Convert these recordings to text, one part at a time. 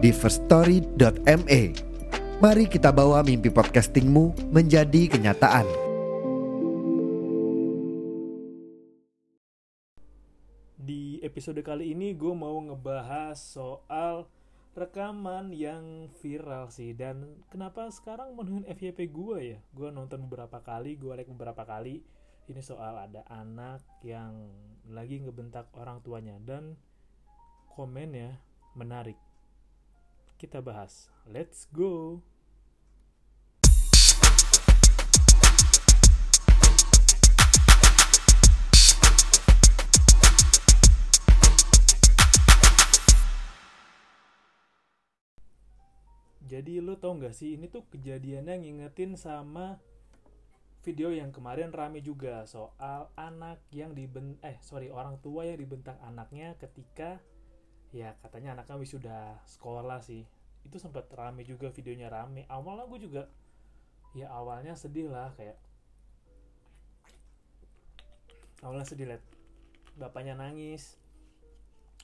di firststory.me. Mari kita bawa mimpi podcastingmu menjadi kenyataan. Di episode kali ini gue mau ngebahas soal rekaman yang viral sih. Dan kenapa sekarang menuhin FYP gue ya? Gue nonton beberapa kali, gue like beberapa kali. Ini soal ada anak yang lagi ngebentak orang tuanya. Dan komennya menarik. Kita bahas. Let's go! Jadi lo tau gak sih, ini tuh kejadiannya ngingetin sama video yang kemarin rame juga soal anak yang orang tua yang dibentak anaknya ketika ya katanya anaknya wisuda sekolah sih. Itu sempat rame juga, videonya rame. Awalnya gue juga ya awalnya sedih lah, bapaknya nangis,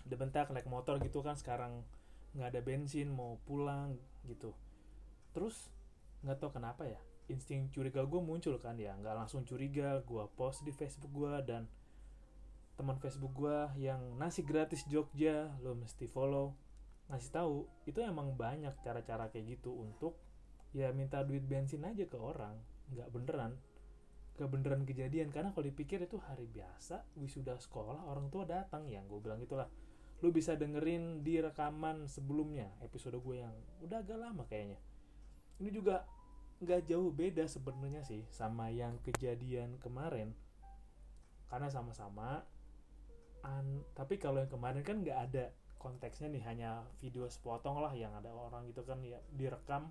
dibentak naik motor gitu kan, sekarang nggak ada bensin mau pulang gitu. Terus nggak tahu kenapa ya, insting curiga gue muncul kan ya, nggak langsung curiga, gue post di Facebook gue dan teman Facebook gua yang nasi gratis Jogja, lo mesti follow, ngasih tahu itu emang banyak cara-cara kayak gitu untuk ya minta duit bensin aja ke orang. Nggak beneran kejadian, karena kalau dipikir itu hari biasa wisuda sekolah orang tua datang, yang gue bilang itulah. Lo bisa dengerin di rekaman sebelumnya episode gue yang udah agak lama kayaknya. Ini juga nggak jauh beda sebenarnya sih sama yang kejadian kemarin, karena sama-sama. Tapi kalau yang kemarin kan nggak ada konteksnya nih, hanya video sepotong lah yang ada orang gitu kan ya, direkam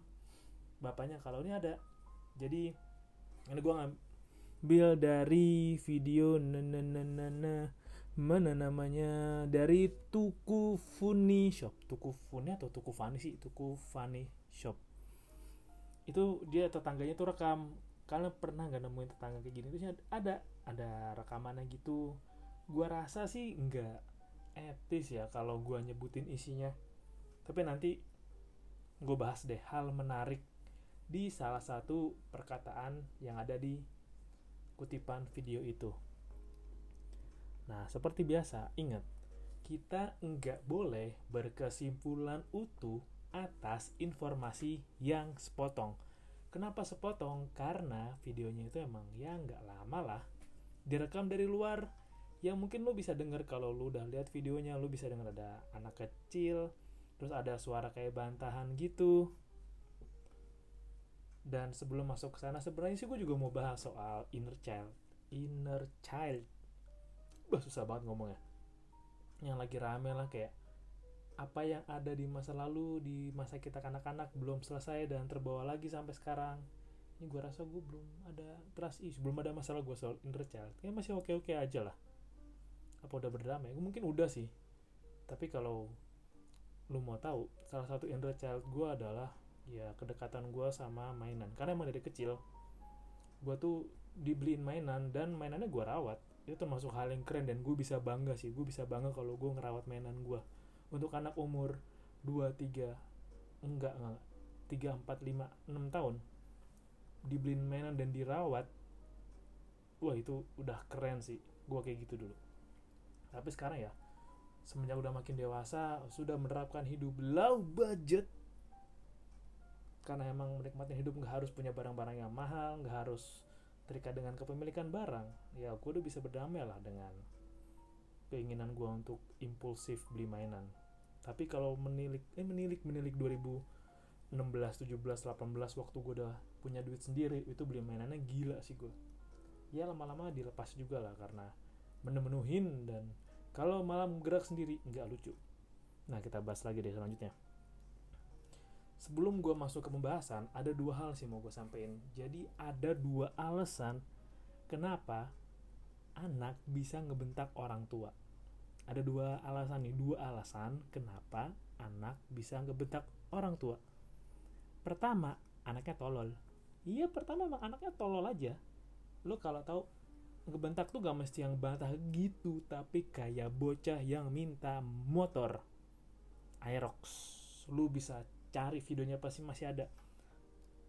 bapaknya. Kalau ini ada, jadi ini gue ngambil dari video mana namanya, dari Tuku Funny Shop. Itu dia tetangganya tuh rekam. Kalian pernah nggak nemuin tetangga kayak gini? Terus ada rekamannya gitu. Gua rasa sih nggak etis ya kalau gua nyebutin isinya, tapi nanti gua bahas deh hal menarik di salah satu perkataan yang ada di kutipan video itu. Nah, seperti biasa, ingat, kita nggak boleh berkesimpulan utuh atas informasi yang sepotong. Kenapa sepotong? Karena videonya itu emang ya nggak lama lah, direkam dari luar. Yang mungkin lo bisa dengar kalau lo udah lihat videonya, lo bisa dengar ada anak kecil, terus ada suara kayak bantahan gitu. Dan sebelum masuk ke sana, sebenarnya sih gue juga mau bahas soal inner child. Susah banget ngomongnya. Yang lagi rame lah, kayak apa yang ada di masa lalu, di masa kita kanak-kanak belum selesai dan terbawa lagi sampai sekarang. Ini gue rasa gue belum ada trust issue, belum ada masalah gue soal inner child. Kayaknya masih oke-oke aja lah. Apa udah berdamai? Mungkin udah sih. Tapi kalau lu mau tahu, salah satu inner child gue adalah ya kedekatan gue sama mainan. Karena emang dari kecil gue tuh dibeliin mainan dan mainannya gue rawat. Itu termasuk hal yang keren dan gue bisa bangga sih. Gue bisa bangga kalau gue ngerawat mainan gue. Untuk anak umur 3, 4, 5, 6 tahun dibeliin mainan dan dirawat, wah itu udah keren sih. Gue kayak gitu dulu. Tapi sekarang ya, semenjak udah makin dewasa, sudah menerapkan hidup low budget. Karena emang menikmati hidup gak harus punya barang-barang yang mahal, gak harus terikat dengan kepemilikan barang. Ya gue udah bisa berdamai lah dengan keinginan gue untuk impulsif beli mainan. Tapi kalau menilik 2016, 17, 18 waktu gue udah punya duit sendiri, itu beli mainannya gila sih gue. Ya lama-lama dilepas juga lah karena menemenuhin, dan kalau malam gerak sendiri nggak lucu. Nah, kita bahas lagi deh selanjutnya. sebelum gue masuk ke pembahasan, ada dua hal sih mau gue sampein. Jadi ada dua alasan kenapa anak bisa ngebentak orang tua. Ada dua alasan nih, dua alasan kenapa anak bisa ngebentak orang tua. Pertama, anaknya tolol. Iya, pertama emang anaknya tolol aja. Lo kalau tahu ngebentak tuh gak mesti yang bantah gitu, tapi kayak bocah yang minta motor. Aerox. Lu bisa cari videonya, pasti masih ada.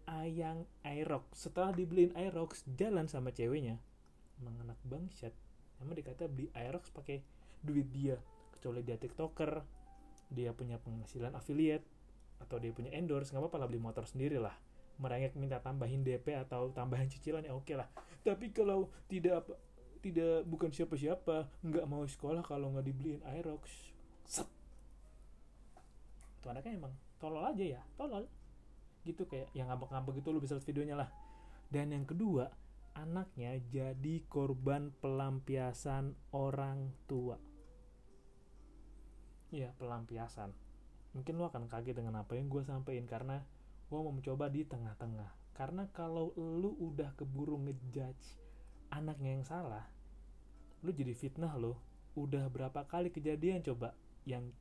Ayang Aerox. Setelah dibeliin Aerox, jalan sama ceweknya. Emang anak bangsat. Emang dikata beli Aerox pakai duit dia. Kecuali dia TikToker, dia punya penghasilan affiliate, atau dia punya endorse, gak apa-apa lah beli motor sendiri lah. Merengek minta tambahin DP atau tambahan cicilan, ya oke lah. Tapi kalau tidak bukan siapa-siapa, nggak mau sekolah kalau nggak dibeliin Aerox. Set. Itu anaknya emang tolol aja ya, tolol. Gitu kayak yang ngambek-ngambek gitu, lu bisa lihat videonya lah. Dan yang kedua, anaknya jadi korban pelampiasan orang tua. Ya, pelampiasan. Mungkin lu akan kaget dengan apa yang gue sampein, karena gue mau mencoba di tengah-tengah. Karena kalau lu udah keburu ngejudge anaknya yang salah, lu jadi fitnah lo. Udah berapa kali kejadian coba yang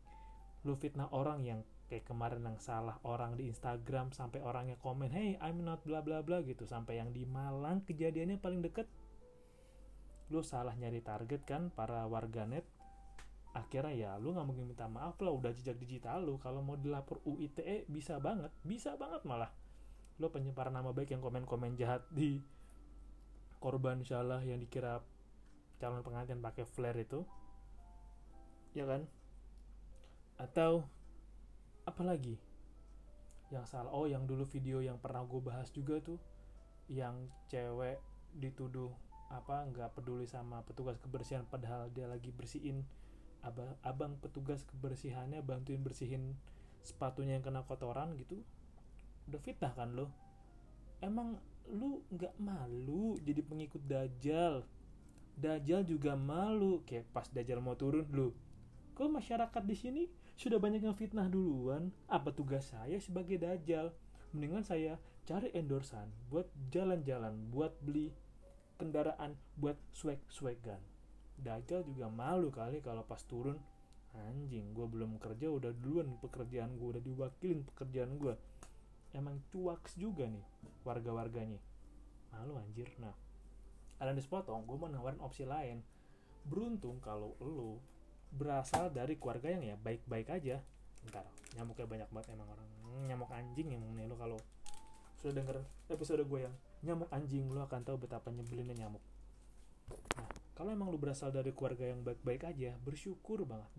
lu fitnah orang, yang kayak kemarin yang salah orang di Instagram, sampai orangnya komen, hey I'm not bla bla bla gitu. Sampai yang di Malang kejadiannya paling deket, lu salah nyari target kan para warganet. Akhirnya ya lu gak mungkin minta maaf lah, udah jejak digital lu. Kalau mau dilapor UITE bisa banget malah. Lu penyebaran nama baik yang komen-komen jahat di korban salah yang dikira calon pengantin pakai flare itu, ya kan? Atau apalagi yang salah, oh yang dulu video yang pernah gue bahas juga tuh, yang cewek dituduh nggak peduli sama petugas kebersihan, padahal dia lagi bersihin. Abang petugas kebersihannya bantuin bersihin sepatunya yang kena kotoran gitu. Udah fitnah kan lo? Emang lu gak malu jadi pengikut Dajjal? Dajjal juga malu. Kayak pas Dajjal mau turun, lo kok masyarakat di sini sudah banyak yang fitnah duluan? Apa tugas saya sebagai Dajjal? Mendingan saya cari endorsan buat jalan-jalan, buat beli kendaraan, buat swag-swagan. Dajjal juga malu kali kalau pas turun, anjing gue belum kerja udah duluan pekerjaan gue, udah diwakilin pekerjaan gue. Emang cuaks juga nih warga-warganya, malu anjir. Nah, ada sepotong gue mau nawarin opsi lain. Beruntung kalau lo berasal dari keluarga yang ya baik-baik aja. Ntar nyamuknya banyak banget emang orang. Nyamuk anjing yang nih lo, kalau sudah denger episode gue yang nyamuk anjing lo akan tahu betapa nyebelinnya nyamuk. Nah, kalau emang lu berasal dari keluarga yang baik-baik aja, bersyukur banget.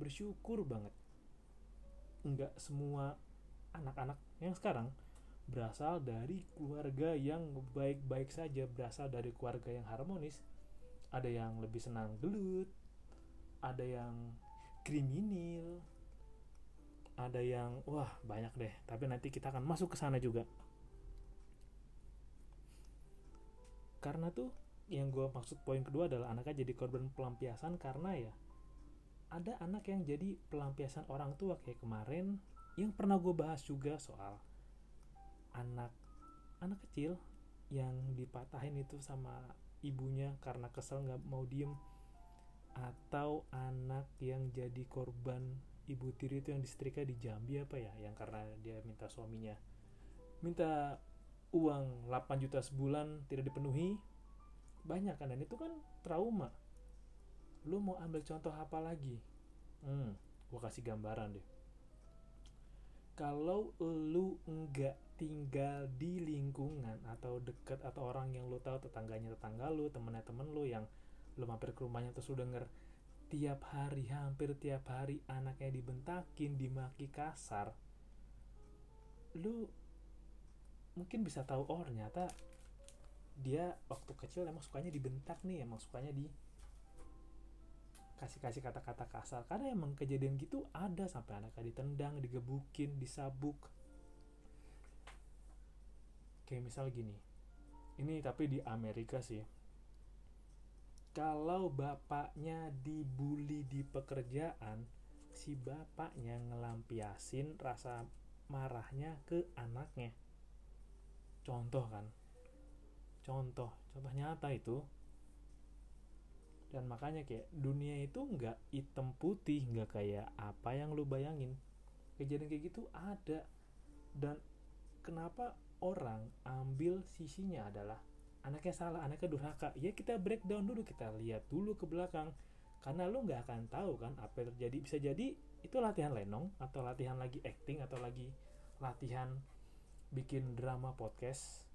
Enggak semua anak-anak yang sekarang berasal dari keluarga yang baik-baik saja, berasal dari keluarga yang harmonis. Ada yang lebih senang gelut, ada yang kriminal, ada yang wah banyak deh. Tapi nanti kita akan masuk ke sana juga. Karena tuh yang gue maksud poin kedua adalah anaknya jadi korban pelampiasan, karena ya ada anak yang jadi pelampiasan orang tua. Kayak kemarin yang pernah gue bahas juga soal anak kecil yang dipatahin itu sama ibunya karena kesel gak mau diem, atau anak yang jadi korban ibu tiri itu yang disetrika di Jambi apa ya, yang karena dia minta suaminya minta uang 8 juta sebulan tidak dipenuhi. Banyak kan, dan itu kan trauma. Lu mau ambil contoh apa lagi? Gue kasih gambaran deh. Kalau lu enggak tinggal di lingkungan atau dekat atau orang yang lu tahu, tetangga lu, temen lu yang lu mampir ke rumahnya terus lu denger hampir tiap hari anaknya dibentakin, dimaki kasar, lu mungkin bisa tahu oh ternyata dia waktu kecil emang sukanya dibentak nih, emang sukanya dikasih-kasih kata-kata kasar. Karena emang kejadian gitu ada, sampai anaknya ditendang, digebukin, disabuk. Kayak misal gini, ini tapi di Amerika sih. Kalau bapaknya dibully di pekerjaan, si bapaknya ngelampiasin rasa marahnya ke anaknya. Contoh kan, contoh nyata itu. Dan makanya kayak dunia itu nggak hitam putih, nggak kayak apa yang lu bayangin. Kejadian kayak gitu ada. Dan kenapa orang ambil sisinya adalah anaknya salah, anaknya durhaka. Ya kita breakdown dulu, kita lihat dulu ke belakang. Karena lu nggak akan tahu kan apa yang terjadi. Bisa jadi itu latihan lenong, atau latihan lagi acting, atau lagi latihan bikin drama podcast.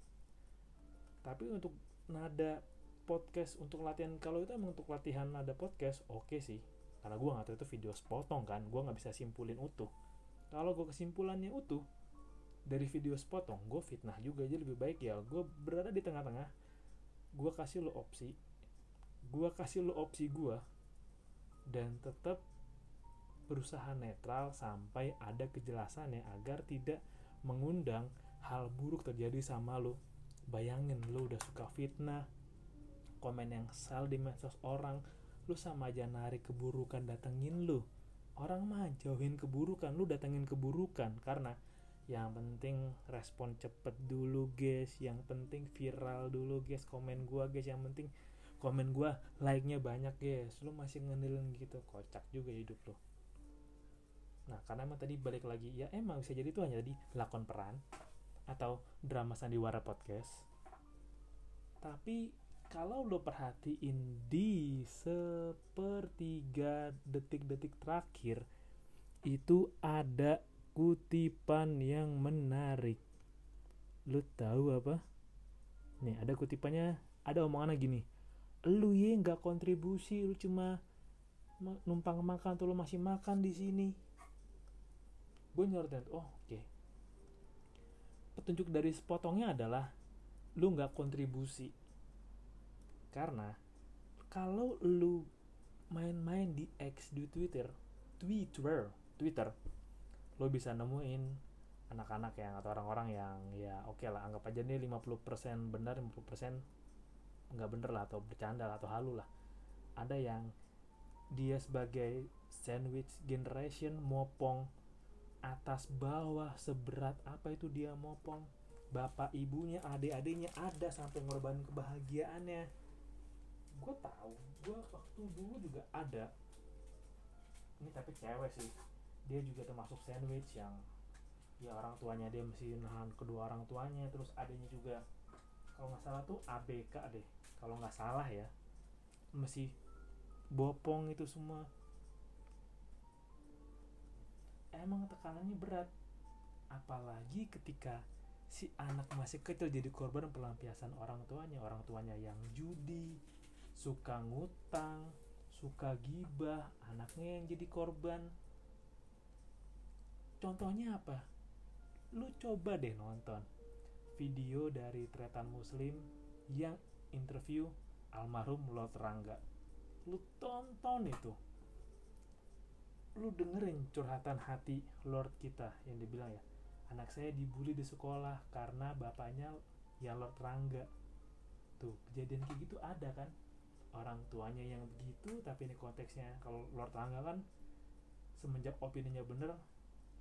Tapi untuk nada podcast, untuk latihan, kalau itu emang untuk latihan nada podcast, oke sih. Karena gue gak tahu itu video sepotong kan, gue gak bisa simpulin utuh. Kalau gue kesimpulannya utuh dari video sepotong, gue fitnah juga. Jadi lebih baik ya gue berada di tengah-tengah. Gue kasih lo opsi, gue kasih lo opsi gue, dan tetap berusaha netral sampai ada kejelasannya, agar tidak mengundang hal buruk terjadi sama lo. Bayangin lo udah suka fitnah, komen yang sal di medsos orang, lu sama aja narik keburukan, datengin lu. Orang mah jauhin keburukan, lu datengin keburukan. Karena yang penting respon cepet dulu guys, yang penting viral dulu guys, komen gua guys, yang penting komen gua like-nya banyak guys. Lu masih ngendelin gitu, kocak juga hidup lu. Nah karena emang tadi balik lagi, ya emang bisa jadi itu hanya tadi lakon peran atau drama sandiwara podcast. Tapi kalau lo perhatiin di sepertiga detik-detik terakhir, itu ada kutipan yang menarik. Lo tahu apa? Nih ada kutipannya, ada omongannya gini. Lo ya nggak kontribusi, lo cuma numpang makan, atau lo masih makan di sini. Gue nyorotin, oke. Petunjuk dari sepotongnya adalah lo nggak kontribusi. Karena kalau lu main-main di X, di Twitter, lu bisa nemuin anak-anak yang, atau orang-orang yang ya oke lah, anggap aja nih 50% benar, 50% nggak bener lah, atau bercanda lah, atau halu lah. Ada yang dia sebagai sandwich generation mopong atas bawah, seberat apa itu dia mopong. Bapak ibunya, adik-adiknya ada, sampai ngorbanin kebahagiaannya. Gue tahu, gue waktu dulu juga ada. Ini tapi cewek sih, dia juga termasuk sandwich yang ya orang tuanya dia mesti nahan kedua orang tuanya, terus adanya juga kalau nggak salah tuh ABK deh, kalau nggak salah ya, mesti bopong itu semua. Emang tekanannya berat, apalagi ketika si anak masih kecil jadi korban pelampiasan orang tuanya yang judi, suka ngutang, suka gibah, anaknya yang jadi korban. Contohnya apa? Lu coba deh nonton video dari Tretan Muslim yang interview almarhum Lord Rangga. Lu tonton itu, lu dengerin curhatan hati Lord kita yang dibilang ya, anak saya dibully di sekolah karena bapaknya ya Lord Rangga. Tuh, kejadian kayak gitu ada kan? Orang tuanya yang begitu, tapi ini konteksnya kalau Lord Rangga kan semenjak opininya bener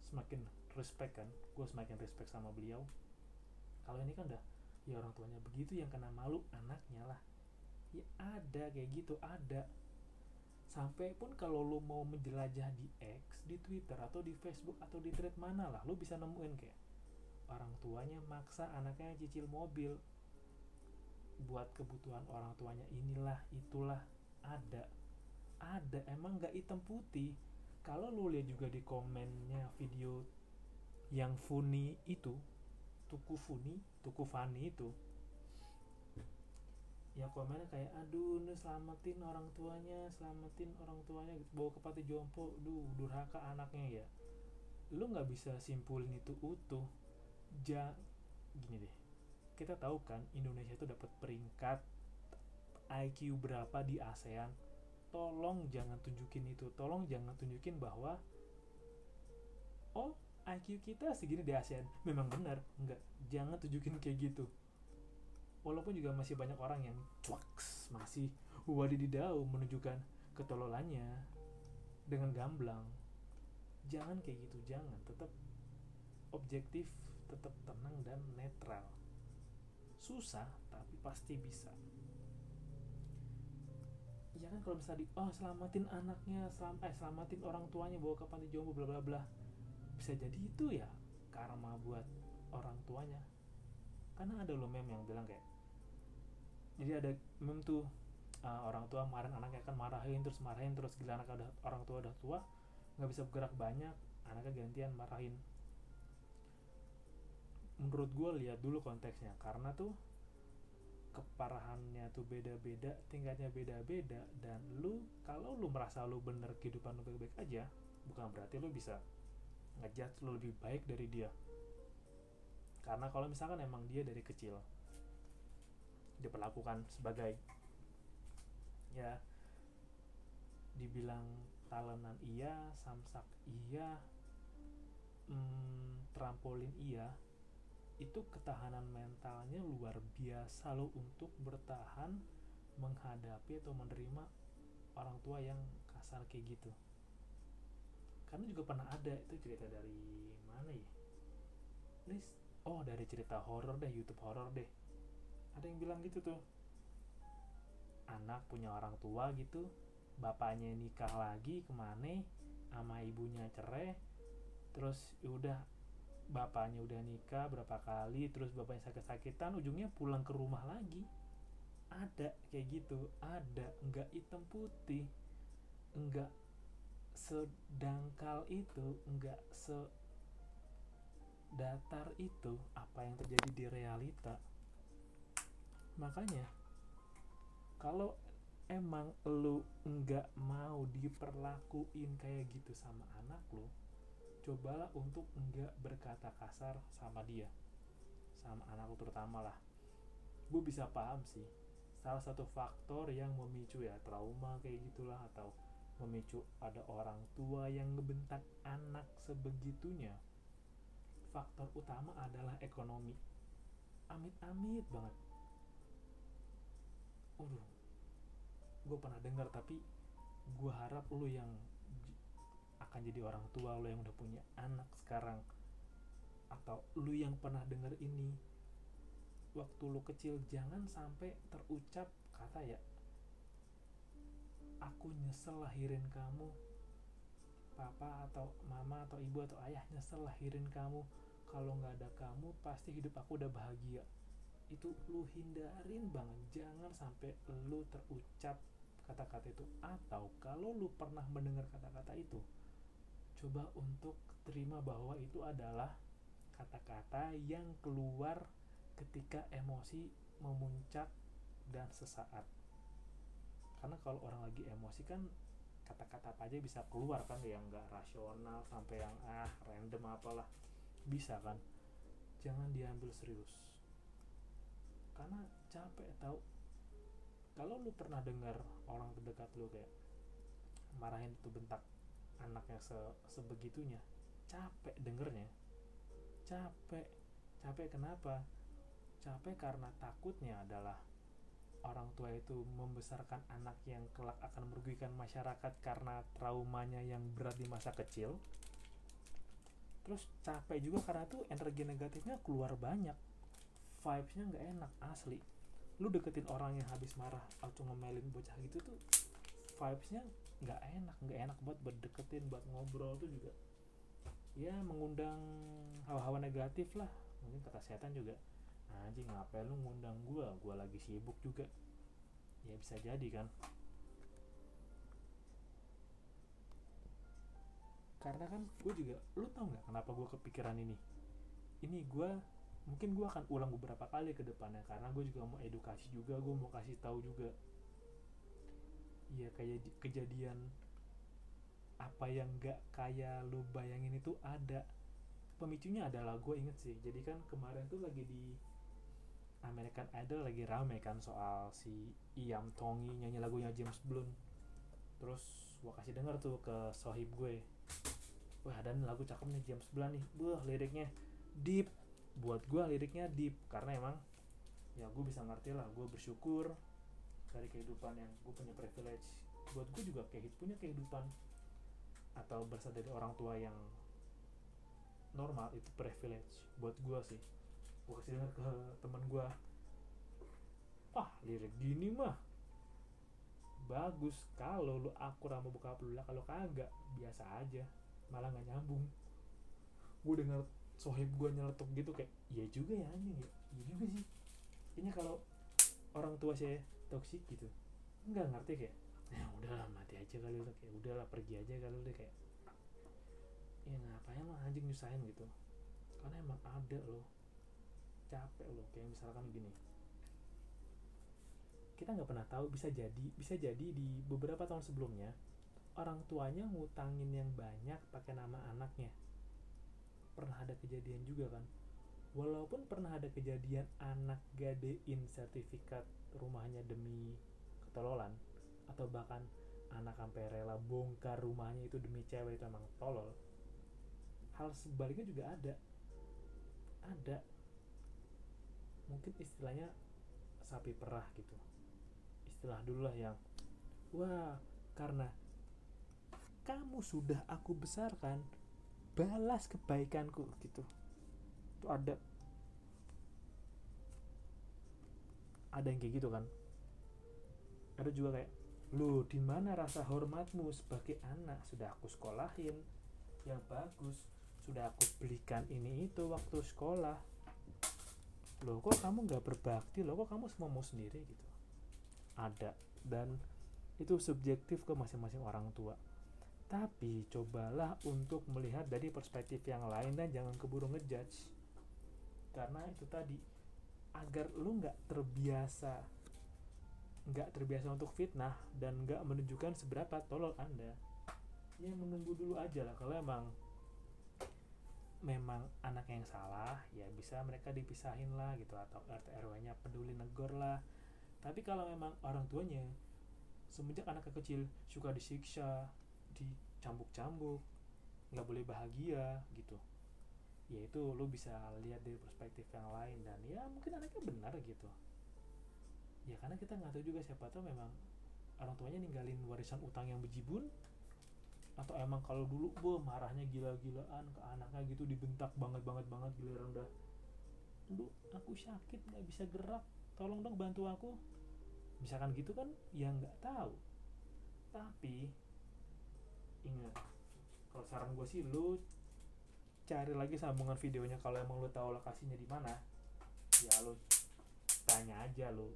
semakin respect kan, gue semakin respect sama beliau. Kalau ini kan udah ya orang tuanya begitu, yang kena malu anaknya lah. Ya ada kayak gitu, ada. Sampai pun kalau lo mau menjelajah di X, di Twitter, atau di Facebook, atau di thread mana lah, lo bisa nemuin kayak orang tuanya maksa anaknya cicil mobil buat kebutuhan orang tuanya, inilah itulah. Ada Emang nggak hitam putih. Kalau lo lihat juga di komennya video yang funny itu, Tuku Funny itu ya, komennya kayak aduh ini selamatin orang tuanya bawa ke panti jompo, durhaka anaknya. Ya lu nggak bisa simpulin itu utuh. Gini deh, kita tahu kan Indonesia itu dapat peringkat IQ berapa di ASEAN. Tolong jangan tunjukin itu, tolong jangan tunjukin bahwa oh IQ kita segini di ASEAN memang benar. Enggak, jangan tunjukin kayak gitu. Walaupun juga masih banyak orang yang cuaks, masih wadididau menunjukkan ketololannya dengan gamblang. Jangan kayak gitu, jangan. Tetap objektif, tetap tenang dan netral. Susah tapi pasti bisa. Ya kan, kalau bisa selamatin anaknya, selamatin orang tuanya, bawa ke panti jompo bla bla bla. Bisa jadi itu ya karma buat orang tuanya. Karena ada loh meme yang bilang kayak, jadi ada meme tuh orang tua marahin anaknya, kan marahin terus gila, anak orang tua udah tua nggak bisa bergerak banyak, anaknya gantian marahin. Menurut gue lihat dulu konteksnya, karena tuh keparahannya tuh beda-beda, tingkatnya beda-beda, dan lu kalau lu merasa lu bener kehidupan lu baik-baik aja, bukan berarti lu bisa ngejudge lu lebih baik dari dia. Karena kalau misalkan emang dia dari kecil diperlakukan sebagai ya dibilang talenan iya, samsak iya, trampolin iya, itu ketahanan mentalnya luar biasa lo untuk bertahan menghadapi atau menerima orang tua yang kasar kayak gitu. Karena juga pernah ada itu cerita dari mana ya? Dari cerita horor deh, YouTube horor deh. Ada yang bilang gitu tuh. Anak punya orang tua gitu, bapaknya nikah lagi kemana, sama ibunya cerai, terus yaudah bapaknya udah nikah berapa kali, terus bapaknya sakit-sakitan, ujungnya pulang ke rumah lagi. Ada kayak gitu, ada. Enggak hitam putih, enggak sedangkal itu, enggak sedatar itu apa yang terjadi di realita. Makanya kalau emang lu enggak mau diperlakuin kayak gitu sama anak lu, cobalah untuk enggak berkata kasar sama dia, sama anakku terutama lah. Gue bisa paham sih, salah satu faktor yang memicu ya trauma kayak gitulah, atau memicu ada orang tua yang ngebentak anak sebegitunya, faktor utama adalah ekonomi. Amit-amit banget. Gue pernah dengar, tapi gue harap lu yang akan jadi orang tua, lo yang udah punya anak sekarang, atau lo yang pernah denger ini waktu lo kecil, jangan sampai terucap kata ya, aku nyesel lahirin kamu, papa atau mama atau ibu atau ayah, nyesel lahirin kamu, kalau gak ada kamu pasti hidup aku udah bahagia. Itu lo hindarin banget, jangan sampai lo terucap kata-kata itu. Atau kalau lo pernah mendengar kata-kata itu, coba untuk terima bahwa itu adalah kata-kata yang keluar ketika emosi memuncak dan sesaat. Karena kalau orang lagi emosi kan kata-kata apa aja bisa keluar kan, yang gak rasional sampai yang random apalah bisa kan. Jangan diambil serius, karena capek tau. Kalau lu pernah dengar orang terdekat lu kayak marahin itu, bentak anaknya sebegitunya, capek dengernya. Capek kenapa? Capek karena takutnya adalah orang tua itu membesarkan anak yang kelak akan merugikan masyarakat karena traumanya yang berat di masa kecil. Terus capek juga karena tuh energi negatifnya keluar banyak, vibes-nya gak enak asli. Lu deketin orang yang habis marah atau ngomelin bocah gitu tuh, vibes-nya nggak enak buat berdeketin, buat ngobrol tuh juga ya mengundang hawa-hawa negatif lah. Mungkin kata setan juga, anjing ngapain lu ngundang gua lagi sibuk juga ya, bisa jadi kan. Karena kan gua juga, lu tau nggak kenapa gua kepikiran ini gua mungkin gua akan ulang beberapa kali ke depannya, karena gua juga mau edukasi juga, gua mau kasih tahu juga. Ya kayak kejadian apa yang gak kayak lu bayangin itu ada. Pemicunya adalah gue inget sih, jadi kan kemarin tuh lagi di American Idol lagi rame kan soal si Iyam Tongi nyanyi lagunya James Blunt. Terus gue kasih denger tuh ke sohib gue, wah ada nih lagu cakep nih James Blunt nih, wah liriknya deep. Buat gue liriknya deep karena emang ya gue bisa ngerti lah, gue bersyukur dari kehidupan yang gue punya privilege. Buat gue juga punya kehidupan atau berasal dari orang tua yang normal itu privilege buat gue sih. Gue kasih denger ke temen gue, wah lirik gini mah bagus kalau lu akur sama bokap lu lah, kalau kagak biasa aja, malah nggak nyambung. Gue denger sohib gue nyeletuk gitu kayak, iya juga ya anjing ya, iya juga sih. Kayaknya kalau orang tua saya toksik gitu, nggak ngerti kayak, ya udahlah mati aja kali lu, kayak udahlah pergi aja kali lu, kayak, ya ngapain lo anjing nyusahin gitu, karena emang ada loh, capek loh. Kayak misalkan gini, kita nggak pernah tahu, bisa jadi di beberapa tahun sebelumnya orang tuanya ngutangin yang banyak pakai nama anaknya. Pernah ada kejadian juga kan, walaupun pernah ada kejadian anak gadein sertifikat rumahnya demi ketololan, atau bahkan anak sampai rela bongkar rumahnya itu demi cewek, itu emang tolol. Hal sebaliknya juga ada, mungkin istilahnya sapi perah gitu, istilah dulu lah yang, wah karena kamu sudah aku besarkan, balas kebaikanku gitu. Itu ada yang kayak gitu kan. Ada juga kayak, lu di mana rasa hormatmu sebagai anak, sudah aku sekolahin yang bagus, sudah aku belikan ini itu waktu sekolah. Loh kok kamu gak berbakti, loh kok kamu semua mau sendiri gitu. Ada, dan itu subjektif ke masing-masing orang tua. Tapi cobalah untuk melihat dari perspektif yang lain dan jangan keburu ngejudge. Karena itu tadi, agar lu gak terbiasa untuk fitnah dan gak menunjukkan seberapa tolol Anda. Ya menunggu dulu aja lah, kalau memang anak yang salah ya bisa mereka dipisahin lah gitu, atau RT RW-nya peduli negor lah. Tapi kalau memang orang tuanya semenjak anak kecil suka disiksa, dicambuk-cambuk, nggak boleh bahagia gitu, ya itu lo bisa lihat dari perspektif yang lain, dan ya mungkin anaknya benar gitu ya, karena kita nggak tahu juga, siapa tahu memang orang tuanya ninggalin warisan utang yang bejibun, atau emang kalau dulu marahnya gila-gilaan ke anaknya gitu, dibentak banget gila rendah, lu aku sakit nggak bisa gerak, tolong dong bantu aku, misalkan gitu kan, ya nggak tahu. Tapi ingat, kalau saran gue sih lu cari lagi sambungan videonya, kalau emang lu tahu lokasinya di mana ya lu tanya aja, lu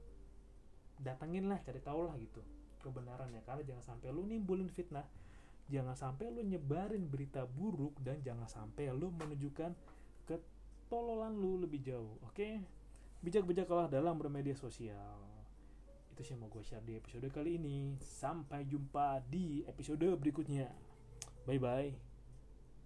datengin lah, cari tahu lah gitu kebenarannya, karena jangan sampai lu nimbulin fitnah. Jangan sampai lu nyebarin berita buruk, dan jangan sampai lu menunjukkan ketololan lu lebih jauh. Oke? Bijak-bijaklah dalam bermedia sosial. Itu sih yang mau gue share di episode kali ini. Sampai jumpa di episode berikutnya. Bye-bye.